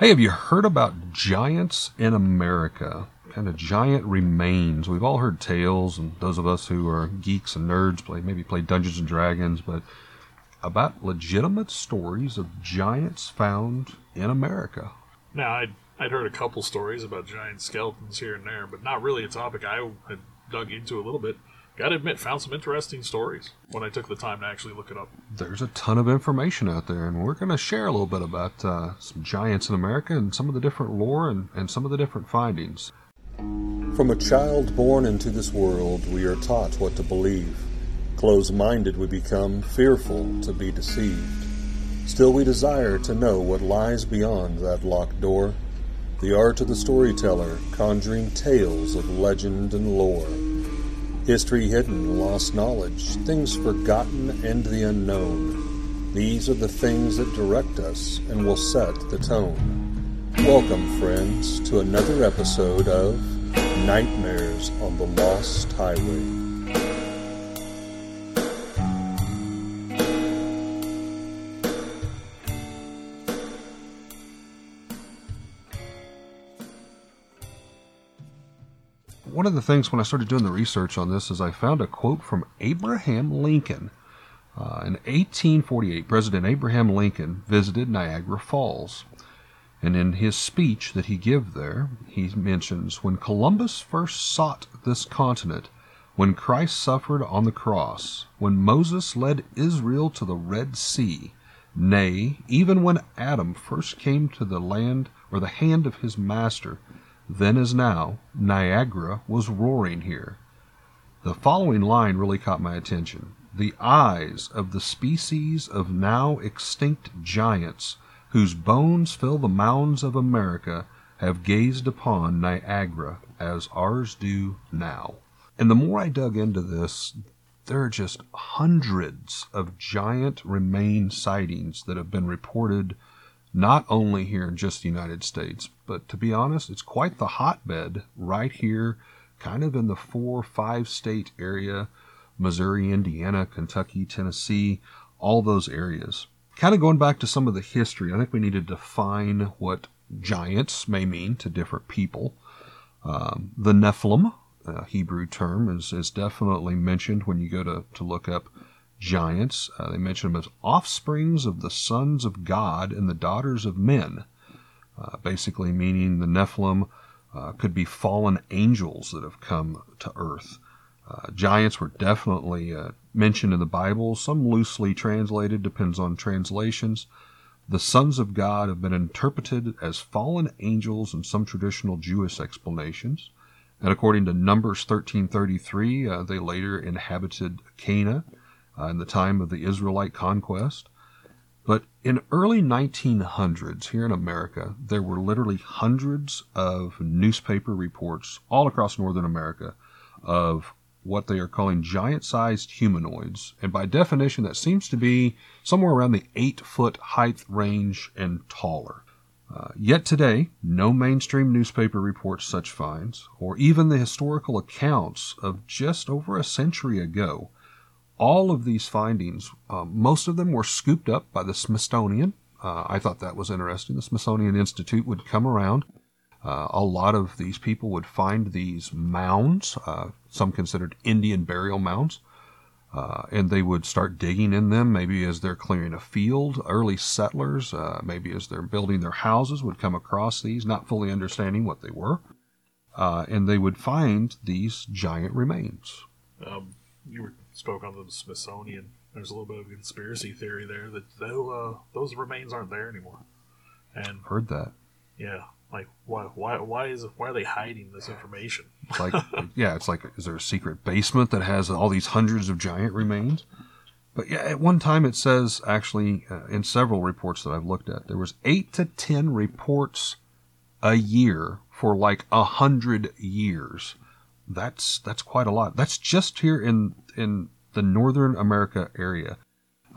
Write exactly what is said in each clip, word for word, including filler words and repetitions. Hey, have you heard about giants in America? Kind of giant remains. We've all heard tales, and those of us who are geeks and nerds play maybe play Dungeons and Dragons, but about legitimate stories of giants found in America. Now, I'd, I'd heard a couple stories about giant skeletons here and there, but not really a topic I had dug into a little bit. Gotta admit, found some interesting stories when I took the time to actually look it up. There's a ton of information out there, and we're going to share a little bit about uh, some giants in America and some of the different lore and, and some of the different findings. From a child born into this world, we are taught what to believe. Close-minded we become, fearful to be deceived. Still we desire to know what lies beyond that locked door. The art of the storyteller, conjuring tales of legend and lore. History hidden, lost knowledge, things forgotten, and the unknown. These are the things that direct us and will set the tone. Welcome, friends, to another episode of Nightmares on the Lost Highway. One of the things when I started doing the research on this is I found a quote from Abraham Lincoln. Uh, in eighteen forty-eight, President Abraham Lincoln visited Niagara Falls. And in his speech that he gave there, he mentions, "When Columbus first sought this continent, when Christ suffered on the cross, when Moses led Israel to the Red Sea, nay, even when Adam first came to the land or the hand of his master, then as now, Niagara was roaring here." The following line really caught my attention. "The eyes of the species of now extinct giants, whose bones fill the mounds of America, have gazed upon Niagara as ours do now." And the more I dug into this, there are just hundreds of giant remain sightings that have been reported not only here in just the United States, but to be honest, it's quite the hotbed right here, kind of in the four, five state area, Missouri, Indiana, Kentucky, Tennessee, all those areas. Kind of going back to some of the history, I think we need to define what giants may mean to different people. Um, the Nephilim, a Hebrew term, is, is definitely mentioned when you go to, to look up giants. Uh, they mention them as offsprings of the sons of God and the daughters of men, uh, basically meaning the Nephilim uh, could be fallen angels that have come to earth. Uh, giants were definitely uh, mentioned in the Bible, some loosely translated, depends on translations. The sons of God have been interpreted as fallen angels in some traditional Jewish explanations. And according to Numbers thirteen thirty-three, uh, they later inhabited Cana, Uh, in the time of the Israelite conquest. But in early nineteen hundreds here in America, there were literally hundreds of newspaper reports all across northern America of what they are calling giant-sized humanoids. And by definition, that seems to be somewhere around the eight-foot height range and taller. Uh, yet today, no mainstream newspaper reports such finds, or even the historical accounts of just over a century ago. All of these findings, uh, most of them were scooped up by the Smithsonian. Uh, I thought that was interesting. The Smithsonian Institute would come around. Uh, a lot of these people would find these mounds, uh, some considered Indian burial mounds, uh, and they would start digging in them, maybe as they're clearing a field. Early settlers, uh, maybe as they're building their houses, would come across these, not fully understanding what they were, uh, and they would find these giant remains. Um, you were... spoke on the Smithsonian. There's a little bit of a conspiracy theory there that uh, those remains aren't there anymore. And heard that. Yeah, like why? Why? Why is? Why are they hiding this information? Like, yeah, it's like, is there a secret basement that has all these hundreds of giant remains? But yeah, at one time it says actually uh, in several reports that I've looked at, there was eight to ten reports a year for like a hundred years. That's that's quite a lot. That's just here in in the northern America area.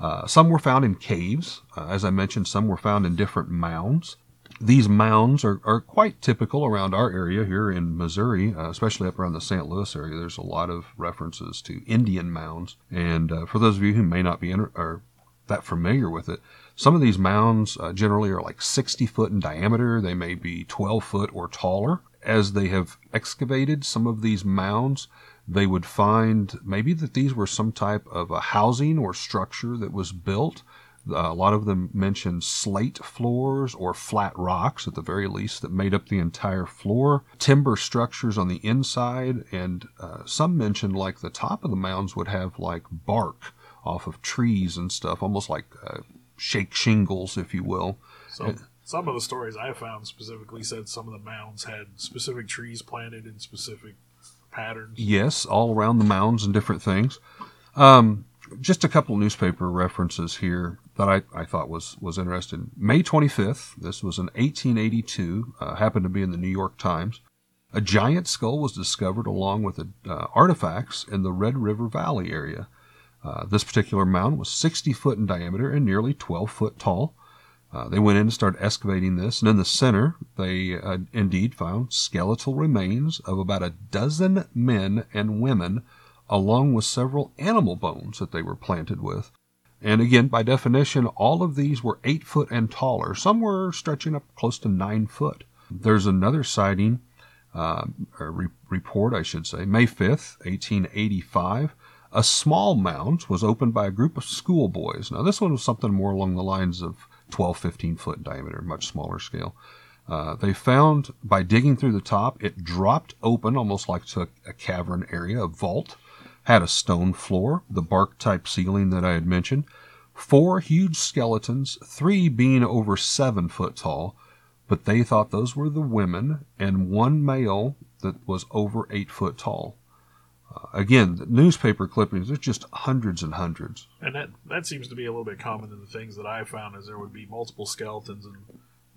Uh, some were found in caves. Uh, as I mentioned, some were found in different mounds. These mounds are, are quite typical around our area here in Missouri, uh, especially up around the Saint Louis area. There's a lot of references to Indian mounds. And uh, for those of you who may not be in, or that familiar with it. Some of these mounds uh, generally are like sixty foot in diameter. They may be twelve foot or taller. As they have excavated some of these mounds, they would find maybe that these were some type of a housing or structure that was built. Uh, a lot of them mention slate floors or flat rocks, at the very least, that made up the entire floor. Timber structures on the inside, and uh, some mention like the top of the mounds would have like bark off of trees and stuff, almost like uh, shake shingles, if you will. So uh, some of the stories I found specifically said some of the mounds had specific trees planted in specific patterns. Yes, all around the mounds and different things. Um, just a couple of newspaper references here that I, I thought was, was interesting. May twenty-fifth, this was in eighteen eighty-two, uh, happened to be in the New York Times. A giant skull was discovered along with uh, artifacts in the Red River Valley area. Uh, this particular mound was sixty foot in diameter and nearly twelve foot tall. Uh, they went in and started excavating this, and in the center, they uh, indeed found skeletal remains of about a dozen men and women, along with several animal bones that they were planted with. And again, by definition, all of these were eight foot and taller. Some were stretching up close to nine foot. There's another sighting, uh, or re- report, I should say, May fifth, eighteen eighty-five. A small mound was opened by a group of schoolboys. Now, this one was something more along the lines of twelve, fifteen foot in diameter, much smaller scale. Uh, they found, by digging through the top, it dropped open, almost like to a cavern area, a vault, had a stone floor, the bark-type ceiling that I had mentioned, four huge skeletons, three being over seven foot tall, but they thought those were the women, and one male that was over eight foot tall. Uh, again, the newspaper clippings, there's just hundreds and hundreds. And that, that seems to be a little bit common in the things that I found, is there would be multiple skeletons, and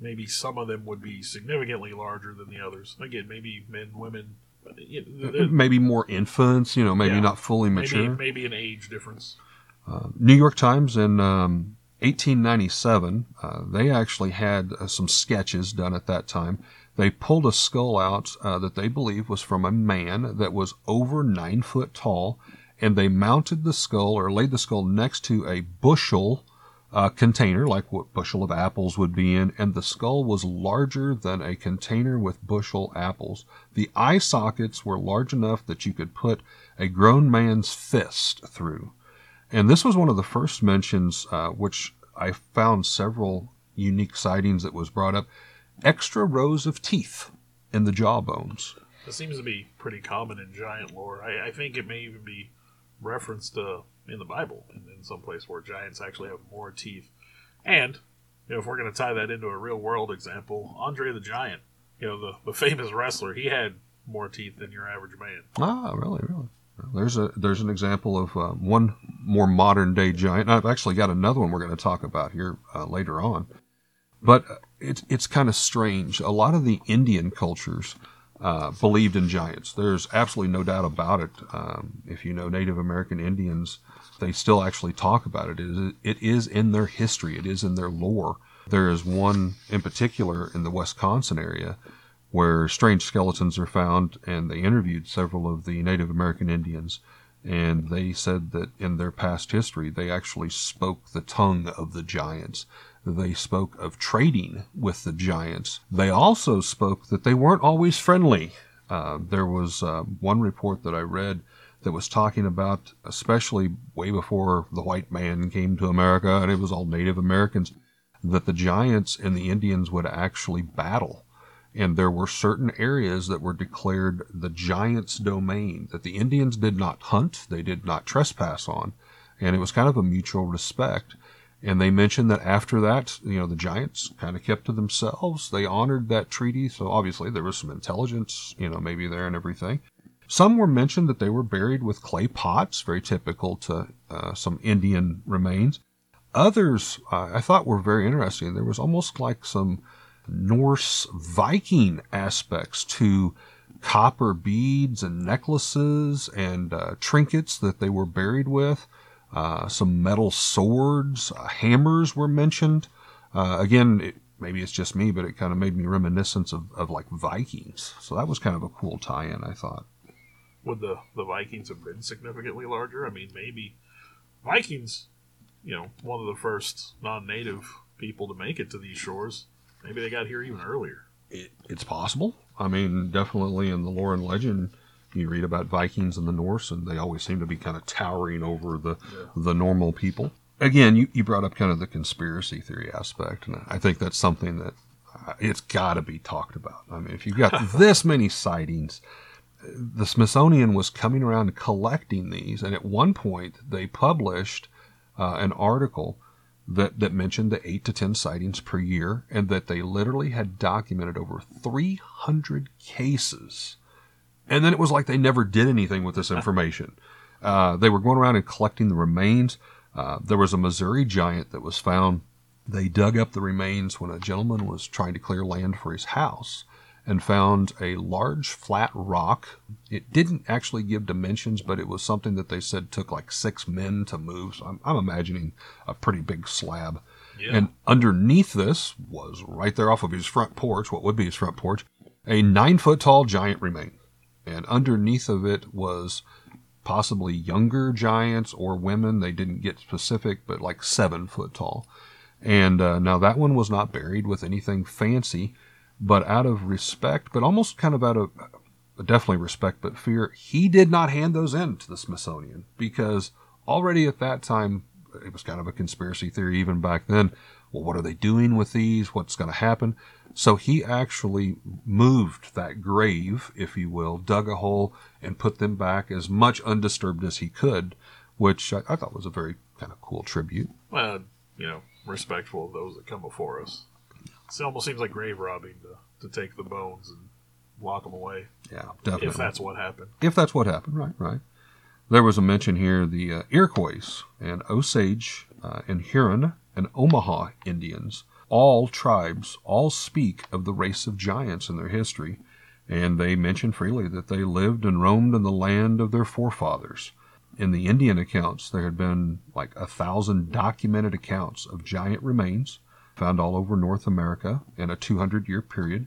maybe some of them would be significantly larger than the others. Again, maybe men, women, maybe more infants, you know, maybe yeah, not fully mature. Maybe, maybe an age difference. Uh, New York Times in um, eighteen ninety-seven, uh, they actually had uh, some sketches done at that time. They pulled a skull out uh, that they believe was from a man that was over nine foot tall, and they mounted the skull or laid the skull next to a bushel uh, container, like what bushel of apples would be in, and the skull was larger than a container with bushel apples. The eye sockets were large enough that you could put a grown man's fist through. And this was one of the first mentions, uh, which I found several unique sightings that was brought up. Extra rows of teeth in the jawbones. This seems to be pretty common in giant lore. I, I think it may even be referenced uh, in the Bible in, in some place where giants actually have more teeth. And you know, if we're going to tie that into a real-world example, Andre the Giant, you know, the, the famous wrestler, he had more teeth than your average man. Ah, really, really. There's a there's an example of uh, one more modern-day giant. I've actually got another one we're going to talk about here uh, later on. But it, it's kind of strange. A lot of the Indian cultures uh, believed in giants. There's absolutely no doubt about it. Um, if you know Native American Indians, they still actually talk about it. It is, it is in their history. It is in their lore. There is one in particular in the Wisconsin area where strange skeletons are found, and they interviewed several of the Native American Indians, and they said that in their past history, they actually spoke the tongue of the giants. They spoke of trading with the giants. They also spoke that they weren't always friendly. Uh, there was uh, one report that I read that was talking about, especially way before the white man came to America, and it was all Native Americans, that the giants and the Indians would actually battle. And there were certain areas that were declared the giants' domain, that the Indians did not hunt, they did not trespass on, and it was kind of a mutual respect. And they mentioned that after that, you know, the giants kind of kept to themselves. They honored that treaty, so obviously there was some intelligence, you know, maybe there and everything. Some were mentioned that they were buried with clay pots, very typical to uh, some Indian remains. Others uh, I thought were very interesting. There was almost like some Norse Viking aspects to copper beads and necklaces and uh, trinkets that they were buried with. Uh, some metal swords, uh, hammers were mentioned. Uh, again, it, maybe it's just me, but it kind of made me reminiscent of, of like Vikings. So that was kind of a cool tie-in, I thought. Would the, the Vikings have been significantly larger? I mean, maybe Vikings you know, one of the first non-native people to make it to these shores. Maybe they got here even earlier. It, it's possible. I mean, definitely in the lore and legend, you read about Vikings and the Norse, and they always seem to be kind of towering over the yeah. the normal people. Again, you, you brought up kind of the conspiracy theory aspect, and I think that's something that uh, it's got to be talked about. I mean, if you've got this many sightings, the Smithsonian was coming around collecting these, and at one point they published uh, an article that, that mentioned the eight to ten sightings per year, and that they literally had documented over three hundred cases. And then it was like they never did anything with this information. Uh, they were going around and collecting the remains. Uh, there was a Missouri giant that was found. They dug up the remains when a gentleman was trying to clear land for his house and found a large flat rock. It didn't actually give dimensions, but it was something that they said took like six men to move. So I'm, I'm imagining a pretty big slab. Yeah. And underneath this was, right there off of his front porch, what would be his front porch, a nine-foot-tall giant remain. And underneath of it was possibly younger giants or women. They didn't get specific, but like seven foot tall. And uh, now that one was not buried with anything fancy, but out of respect, but almost kind of out of definitely respect, but fear, he did not hand those in to the Smithsonian, because already at that time, it was kind of a conspiracy theory even back then. Well, what are they doing with these? What's going to happen? So he actually moved that grave, if you will, dug a hole and put them back as much undisturbed as he could, which I, I thought was a very kind of cool tribute. Well, you know, respectful of those that come before us. It almost seems like grave robbing to, to take the bones and lock them away. Yeah, definitely. If that's what happened. If that's what happened, right, right. There was a mention here, the uh, Iroquois and Osage uh, and Huron and Omaha Indians. All tribes, all speak of the race of giants in their history, and they mention freely that they lived and roamed in the land of their forefathers. In the Indian accounts, there had been like a thousand documented accounts of giant remains found all over North America in a two hundred year period.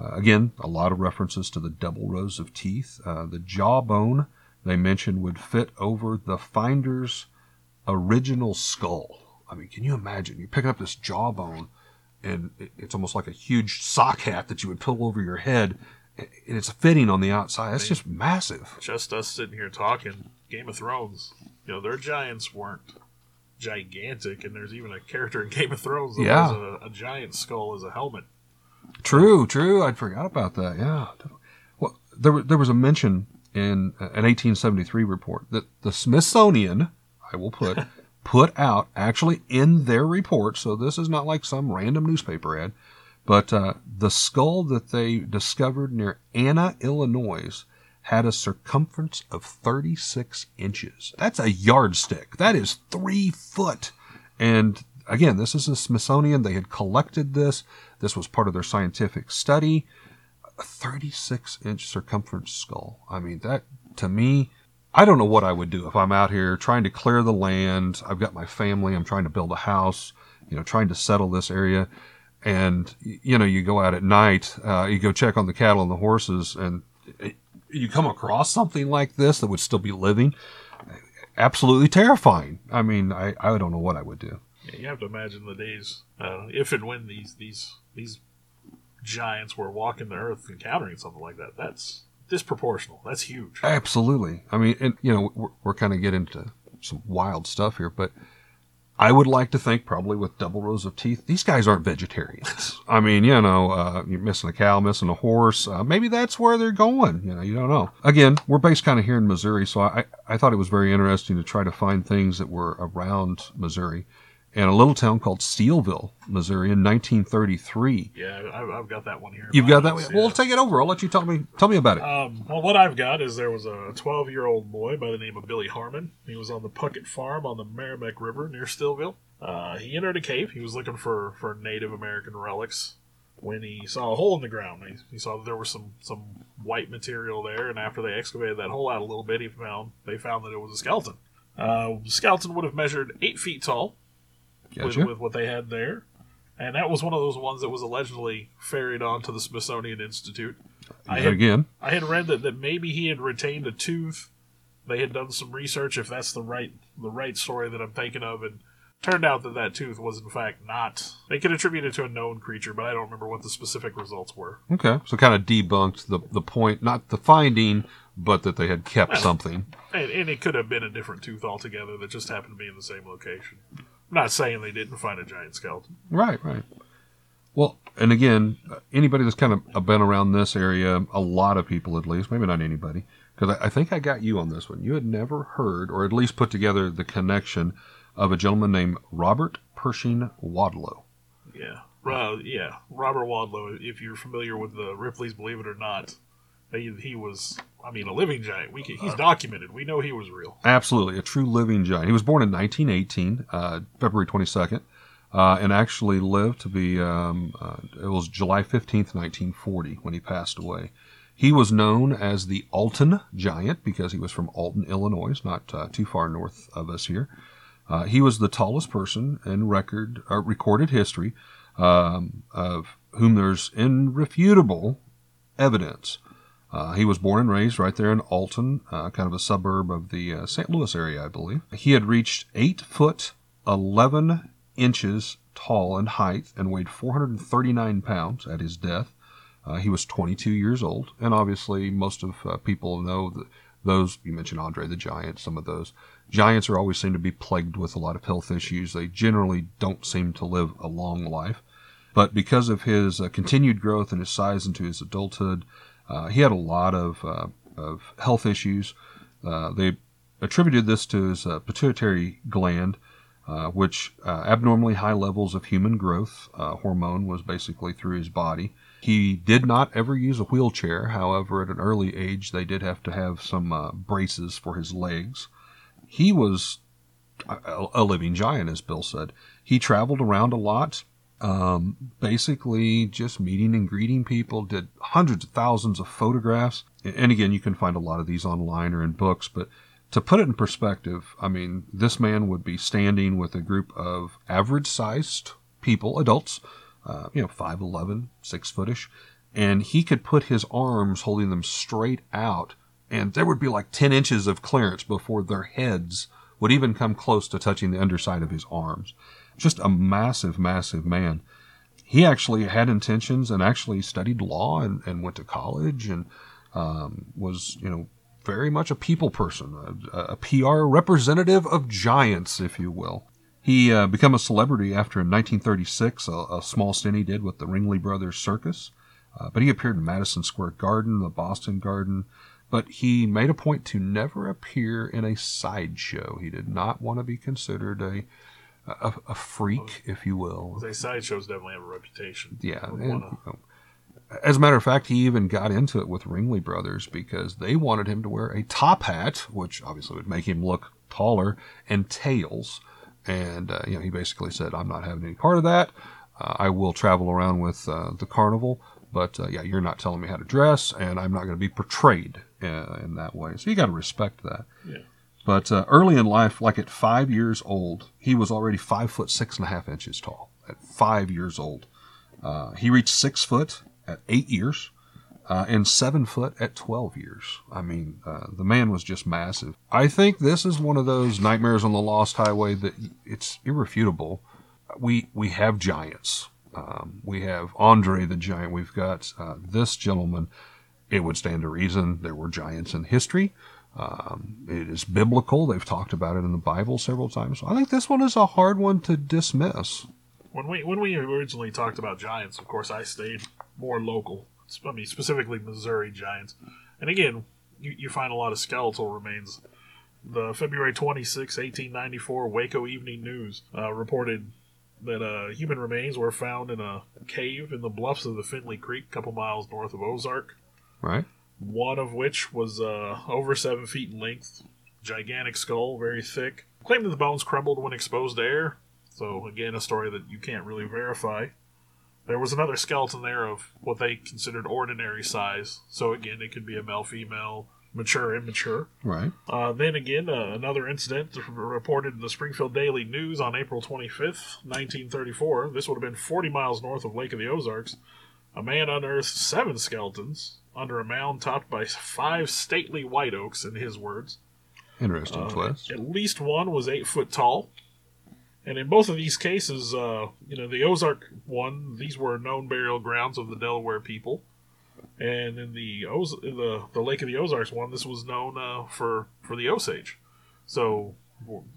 Uh, again, a lot of references to the double rows of teeth. Uh, the jawbone, they mentioned, would fit over the finder's original skull. I mean, can you imagine? You're picking up this jawbone, and it's almost like a huge sock hat that you would pull over your head, and it's fitting on the outside. That's I mean, just massive. Just us sitting here talking Game of Thrones. You know, their giants weren't gigantic, and there's even a character in Game of Thrones that yeah. has a, a giant skull as a helmet. True, true. I'd forgot about that, yeah. Well, there was, there was a mention in an eighteen seventy-three report that the Smithsonian, I will put... put out, actually in their report, so this is not like some random newspaper ad, but uh, the skull that they discovered near Anna, Illinois, had a circumference of thirty-six inches. That's a yardstick. That is three foot. And again, this is the Smithsonian. They had collected this. This was part of their scientific study. A thirty-six inch circumference skull. I mean, that, to me... I don't know what I would do if I'm out here trying to clear the land. I've got my family. I'm trying to build a house, you know, trying to settle this area. And, you know, you go out at night, uh, you go check on the cattle and the horses, and it, you come across something like this that would still be living. Absolutely terrifying. I mean, I, I don't know what I would do. Yeah, you have to imagine the days, uh, if and when these, these, these giants were walking the earth encountering something like that. That's... disproportional. That's huge. Absolutely. I mean, and you know, we're, we're kind of getting into some wild stuff here, but I would like to think, probably with double rows of teeth, these guys aren't vegetarians. I mean, you know, uh, you're missing a cow, missing a horse. Uh, maybe that's where they're going. You know, you don't know. Again, we're based kind of here in Missouri, so I, I thought it was very interesting to try to find things that were around Missouri. And a little town called Steelville, Missouri, in nineteen thirty-three. Yeah, I've got that one here. You've got that one? Yeah. Well, take it over. I'll let you tell me tell me about it. Um, well, what I've got is there was a twelve-year-old boy by the name of Billy Harmon. He was on the Puckett Farm on the Meramec River near Steelville. Uh, he entered a cave. He was looking for, for Native American relics when he saw a hole in the ground. He, he saw that there was some, some white material there, and after they excavated that hole out a little bit, he found they found that it was a skeleton. Uh, the skeleton would have measured eight feet tall. Gotcha. With, with what they had there. And that was one of those ones that was allegedly ferried on to the Smithsonian Institute. I had, again. I had read that, that maybe he had retained a tooth. They had done some research, if that's the right the right story that I'm thinking of, and Turned out that that tooth was, in fact, not... They could attribute it to a known creature, but I don't remember what the specific results were. Okay, so kind of debunked the, the point, not the finding, but that they had kept well, something. And, and it could have been a different tooth altogether that just happened to be in the same location. I'm not saying they didn't find a giant skeleton. Right, right. Well, and again, anybody that's kind of been around this area, a lot of people at least, maybe not anybody, because I, I think I got you on this one. You had never heard, or at least put together the connection of a gentleman named Robert Pershing Wadlow. Yeah, uh, yeah, Robert Wadlow, if you're familiar with the Ripley's Believe It or Not, he, he was, I mean, a living giant. We can, he's documented. We know he was real. Absolutely, a true living giant. He was born in nineteen eighteen, uh, February twenty-second. Uh, and actually lived to be, um, uh, it was July fifteenth, nineteen forty, when he passed away. He was known as the Alton Giant because he was from Alton, Illinois, not uh, too far north of us here. Uh, he was the tallest person in record uh, recorded history, um, of whom there's irrefutable evidence. Uh, he was born and raised right there in Alton, uh, kind of a suburb of the uh, Saint Louis area, I believe. He had reached eight foot eleven inches tall in height and weighed four hundred thirty-nine pounds at his death. Uh, he was twenty-two years old, and obviously most of uh, people know that those, you mentioned Andre the Giant, some of those giants are always seem to be plagued with a lot of health issues. They generally don't seem to live a long life, but because of his uh, continued growth and his size into his adulthood, uh, he had a lot of, uh, of health issues. Uh, they attributed this to his uh, pituitary gland, Uh, which uh, abnormally high levels of human growth uh, hormone was basically through his body. He did not ever use a wheelchair. However, at an early age, they did have to have some uh, braces for his legs. He was a, a living giant, as Bill said. He traveled around a lot, um, basically just meeting and greeting people, did hundreds of thousands of photographs. And again, you can find a lot of these online or in books, but to put it in perspective, I mean, this man would be standing with a group of average-sized people, adults, uh, you know, five eleven, six-footish, and he could put his arms holding them straight out, and there would be like ten inches of clearance before their heads would even come close to touching the underside of his arms. Just a massive, massive man. He actually had intentions and actually studied law and, and went to college and um, was, you know, very much a people person, a, a P R representative of giants, if you will. He uh, became a celebrity after, in nineteen thirty-six, a, a small stint he did with the Ringling Brothers Circus. Uh, but he appeared in Madison Square Garden, the Boston Garden. But he made a point to never appear in a sideshow. He did not want to be considered a a, a freak, if you will. They sideshows definitely have a reputation. Yeah, as a matter of fact, he even got into it with Ringling Brothers because they wanted him to wear a top hat, which obviously would make him look taller, and tails. And uh, you know, he basically said, "I'm not having any part of that. Uh, I will travel around with uh, the carnival, but uh, yeah, you're not telling me how to dress, and I'm not going to be portrayed uh, in that way." So you got to respect that. Yeah. But uh, early in life, like at five years old, he was already five foot six and a half inches tall. At five years old, uh, he reached six foot. At eight years, uh, and seven foot at twelve years. I mean, uh, the man was just massive. I think this is one of those nightmares on the Lost Highway that it's irrefutable. We, we have giants. Um, we have Andre the Giant. We've got, uh, this gentleman. It would stand to reason there were giants in history. Um, it is biblical. They've talked about it in the Bible several times. So I think this one is a hard one to dismiss. When we, when we originally talked about giants, of course, I stayed more local. I mean, specifically Missouri giants. And again, you, you find a lot of skeletal remains. The February twenty-sixth, eighteen ninety-four Waco Evening News uh, reported that uh, human remains were found in a cave in the bluffs of the Findlay Creek, a couple miles north of Ozark. Right. One of which was uh, over seven feet in length, gigantic skull, very thick. Claimed that the bones crumbled when exposed to air. So, again, a story that you can't really verify. There was another skeleton there of what they considered ordinary size. So, again, it could be a male, female, mature, immature. Right. Uh, then, again, uh, another incident reported in the Springfield Daily News on April twenty-fifth, nineteen thirty-four. This would have been forty miles north of Lake of the Ozarks. A man unearthed seven skeletons under a mound topped by five stately white oaks, in his words. Interesting uh, twist. At least one was eight foot tall. And in both of these cases, uh, you know, the Ozark one, these were known burial grounds of the Delaware people. And in the Oz- in the, the Lake of the Ozarks one, this was known uh, for, for the Osage. So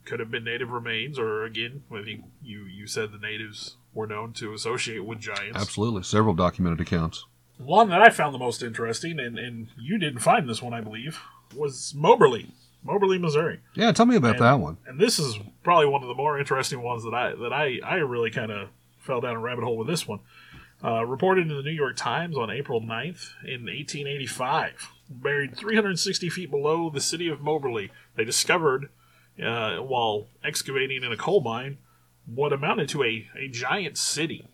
could have been native remains, or again, I think you, you said the natives were known to associate with giants. Absolutely. Several documented accounts. One that I found the most interesting, and, and you didn't find this one, I believe, was Moberly. Moberly, Missouri. Yeah, tell me about and, that one. And this is probably one of the more interesting ones that I that I, I really kind of fell down a rabbit hole with this one. Uh, reported in the New York Times on April ninth in eighteen eighty-five, buried three hundred sixty feet below the city of Moberly, they discovered, uh, while excavating in a coal mine, what amounted to a, a giant city.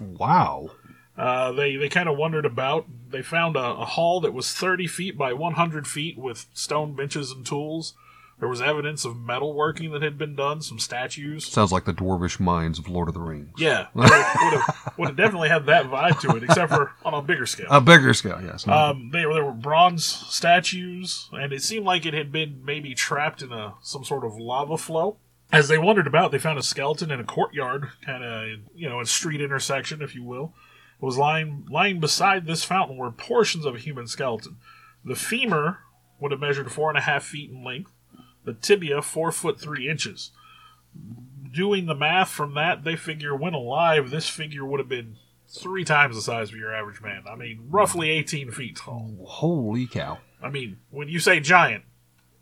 Wow. Uh, they they kind of wondered about. They found a, a hall that was thirty feet by one hundred feet with stone benches and tools. There was evidence of metalworking that had been done, some statues. Sounds like the dwarvish mines of Lord of the Rings. Yeah. Would have, would have definitely had that vibe to it, except for on a bigger scale. A bigger scale, yes. Um, they, there were bronze statues, and it seemed like it had been maybe trapped in a some sort of lava flow. As they wandered about, they found a skeleton in a courtyard, kind of, you know, a street intersection, if you will. It was lying lying beside this fountain were portions of a human skeleton. The femur would have measured four and a half feet in length. The tibia, four foot three inches. Doing the math from that, they figure when alive, this figure would have been three times the size of your average man. I mean, roughly eighteen feet tall. Oh, holy cow. I mean, when you say giant,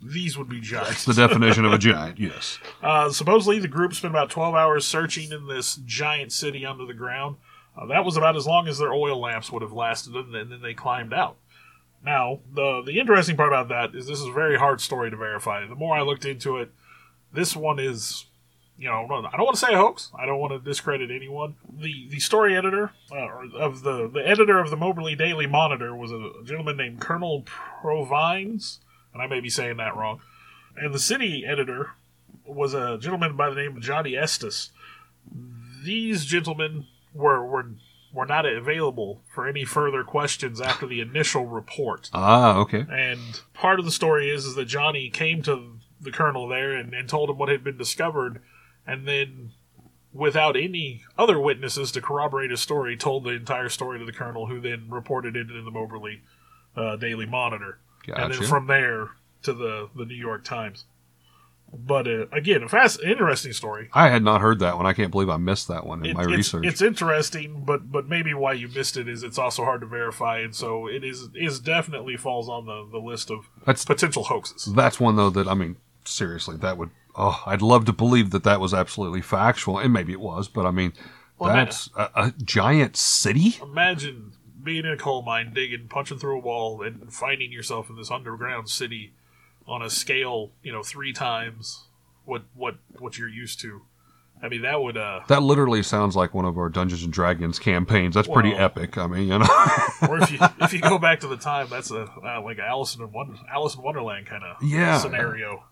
these would be giants. That's the definition of a giant, yes. Uh, supposedly, the group spent about twelve hours searching in this giant city under the ground. Uh, that was about as long as their oil lamps would have lasted, and then, and then they climbed out. Now, the the interesting part about that is this is a very hard story to verify. The more I looked into it, this one is, you know, I don't want to say a hoax. I don't want to discredit anyone. The the story editor, uh, of the, the editor of the Moberly Daily Monitor was a gentleman named Colonel Provines, and I may be saying that wrong. And the city editor was a gentleman by the name of Johnny Estes. These gentlemen were... were were not available for any further questions after the initial report. Ah, okay. And part of the story is, is that Johnny came to the colonel there and, and told him what had been discovered, and then, without any other witnesses to corroborate his story, told the entire story to the colonel, who then reported it in the Moberly uh, Daily Monitor. Gotcha. And then from there to the, the New York Times. But, uh, again, a fast, interesting story. I had not heard that one. I can't believe I missed that one in it, my it's, research. It's interesting, but but maybe why you missed it is it's also hard to verify, and so it is is definitely falls on the, the list of that's, potential hoaxes. That's one, though, that, I mean, seriously, that would... Oh, I'd love to believe that that was absolutely factual, and maybe it was, but, I mean, well, that's a, a giant city? Imagine being in a coal mine, digging, punching through a wall, and finding yourself in this underground city on a scale, you know, three times what what what you're used to. I mean, that would... Uh, that literally sounds like one of our Dungeons and Dragons campaigns. That's well, pretty epic. I mean, you know. Or if you if you go back to the time, that's a uh, like Alice in, Wonder, Alice in Wonderland kind of yeah, scenario.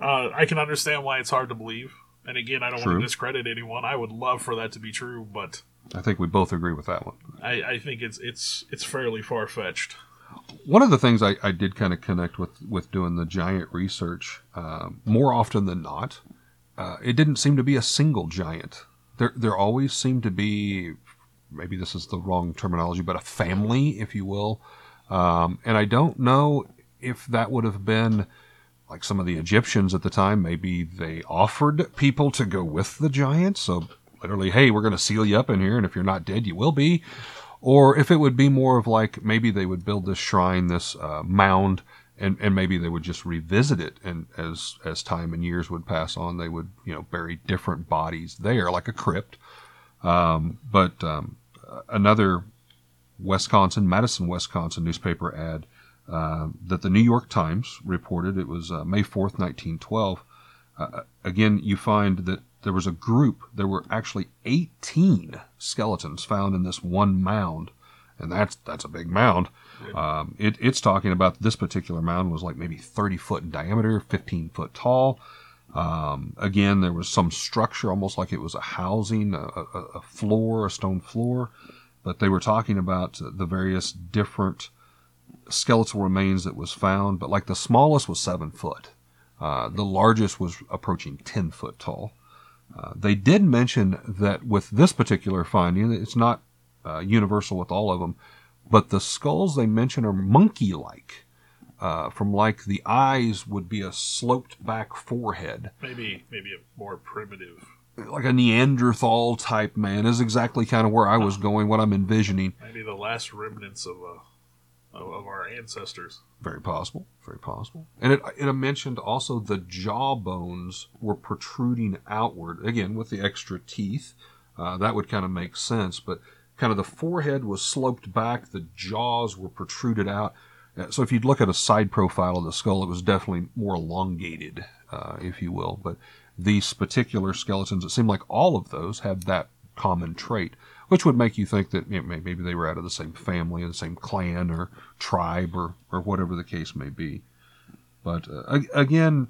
Yeah. Uh, I can understand why it's hard to believe. And again, I don't true. want to discredit anyone. I would love for that to be true, but... I think we both agree with that one. I, I think it's it's it's fairly far-fetched. One of the things I, I did kind of connect with, with doing the giant research, uh, more often than not, uh, it didn't seem to be a single giant. There there always seemed to be, maybe this is the wrong terminology, but a family, if you will. Um, and I don't know if that would have been, like some of the Egyptians at the time, maybe they offered people to go with the giants. So literally, hey, we're going to seal you up in here, and if you're not dead, you will be. Or if it would be more of like maybe they would build this shrine, this uh, mound, and, and maybe they would just revisit it. And as as time and years would pass on, they would, you know, bury different bodies there, like a crypt. Um, but um, another Wisconsin, Madison, Wisconsin newspaper ad uh, that the New York Times reported. It was uh, May fourth, nineteen twelve. Uh, again, you find that there was a group, there were actually eighteen skeletons found in this one mound, and that's that's a big mound. Um, it, it's talking about this particular mound was like maybe thirty foot in diameter, fifteen foot tall. Um, again, there was some structure, almost like it was a housing, a, a, a floor, a stone floor, but they were talking about the various different skeletal remains that was found, but like the smallest was seven foot. Uh, the largest was approaching ten foot tall. Uh, they did mention that with this particular finding, it's not uh, universal with all of them, but the skulls they mention are monkey-like. Uh, from like the eyes would be a sloped back forehead. Maybe maybe a more primitive. Like a Neanderthal type man is exactly kind of where I was going, what I'm envisioning. Maybe the last remnants of uh, of our ancestors. Very possible, very possible. And it, it mentioned also the jawbones were protruding outward, again with the extra teeth. Uh, that would kind of make sense, but kind of the forehead was sloped back, the jaws were protruded out. So if you'd look at a side profile of the skull, it was definitely more elongated, uh, if you will. But these particular skeletons, it seemed like all of those had that common trait, which would make you think that you know, maybe they were out of the same family or the same clan or tribe or, or whatever the case may be. But uh, again,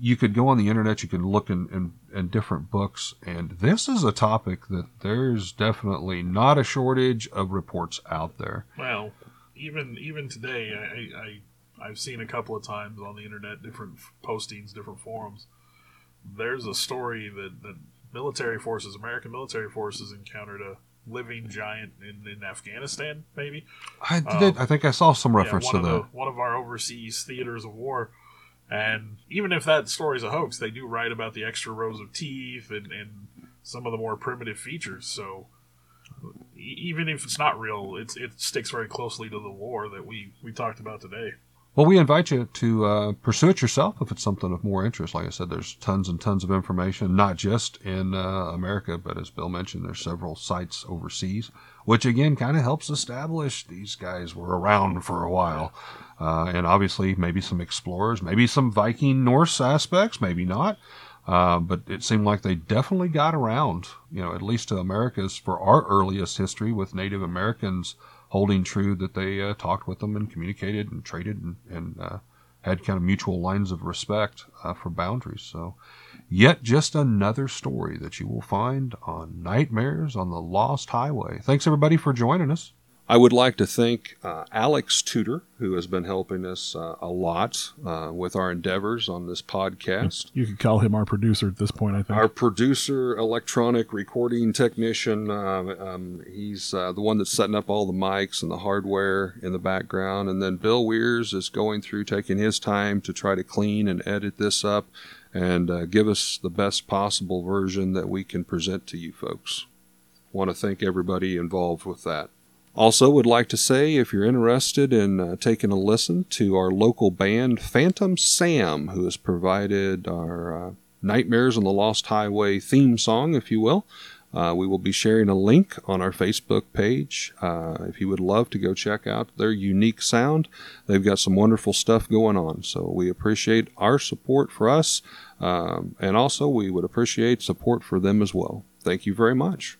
you could go on the internet, you can look in, in, in different books, and this is a topic that there's definitely not a shortage of reports out there. Well... Even even today, I, I, I've seen a couple of times on the internet, different postings, different forums. There's a story that, that military forces, American military forces, encountered a living giant in, in Afghanistan, maybe. I did. Um, I think I saw some reference yeah, to that. The, one of our overseas theaters of war. And even if that story's a hoax, they do write about the extra rows of teeth and, and some of the more primitive features, so... Even if it's not real, it's, it sticks very closely to the war that we, we talked about today. Well, we invite you to uh, pursue it yourself if it's something of more interest. Like I said, there's tons and tons of information, not just in uh, America, but as Bill mentioned, there's several sites overseas, which again kind of helps establish these guys were around for a while. Uh, and obviously maybe some explorers, maybe some Viking Norse aspects, maybe not. Uh, but it seemed like they definitely got around, you know, at least to America's for our earliest history with Native Americans holding true that they uh, talked with them and communicated and traded and, and uh, had kind of mutual lines of respect uh, for boundaries. So yet just another story that you will find on Nightmares on the Lost Highway. Thanks, everybody, for joining us. I would like to thank uh, Alex Tudor, who has been helping us uh, a lot uh, with our endeavors on this podcast. You could call him our producer at this point, I think. Our producer, electronic recording technician. Um, um, he's uh, the one that's setting up all the mics and the hardware in the background. And then Bill Wears is going through, taking his time to try to clean and edit this up and uh, give us the best possible version that we can present to you folks. Want to thank everybody involved with that. Also would like to say, if you're interested in uh, taking a listen to our local band, Phantom Sam, who has provided our uh, Nightmares on the Lost Highway theme song, if you will. Uh, we will be sharing a link on our Facebook page. Uh, if you would love to go check out their unique sound, they've got some wonderful stuff going on. So we appreciate our support for us, um, and also we would appreciate support for them as well. Thank you very much.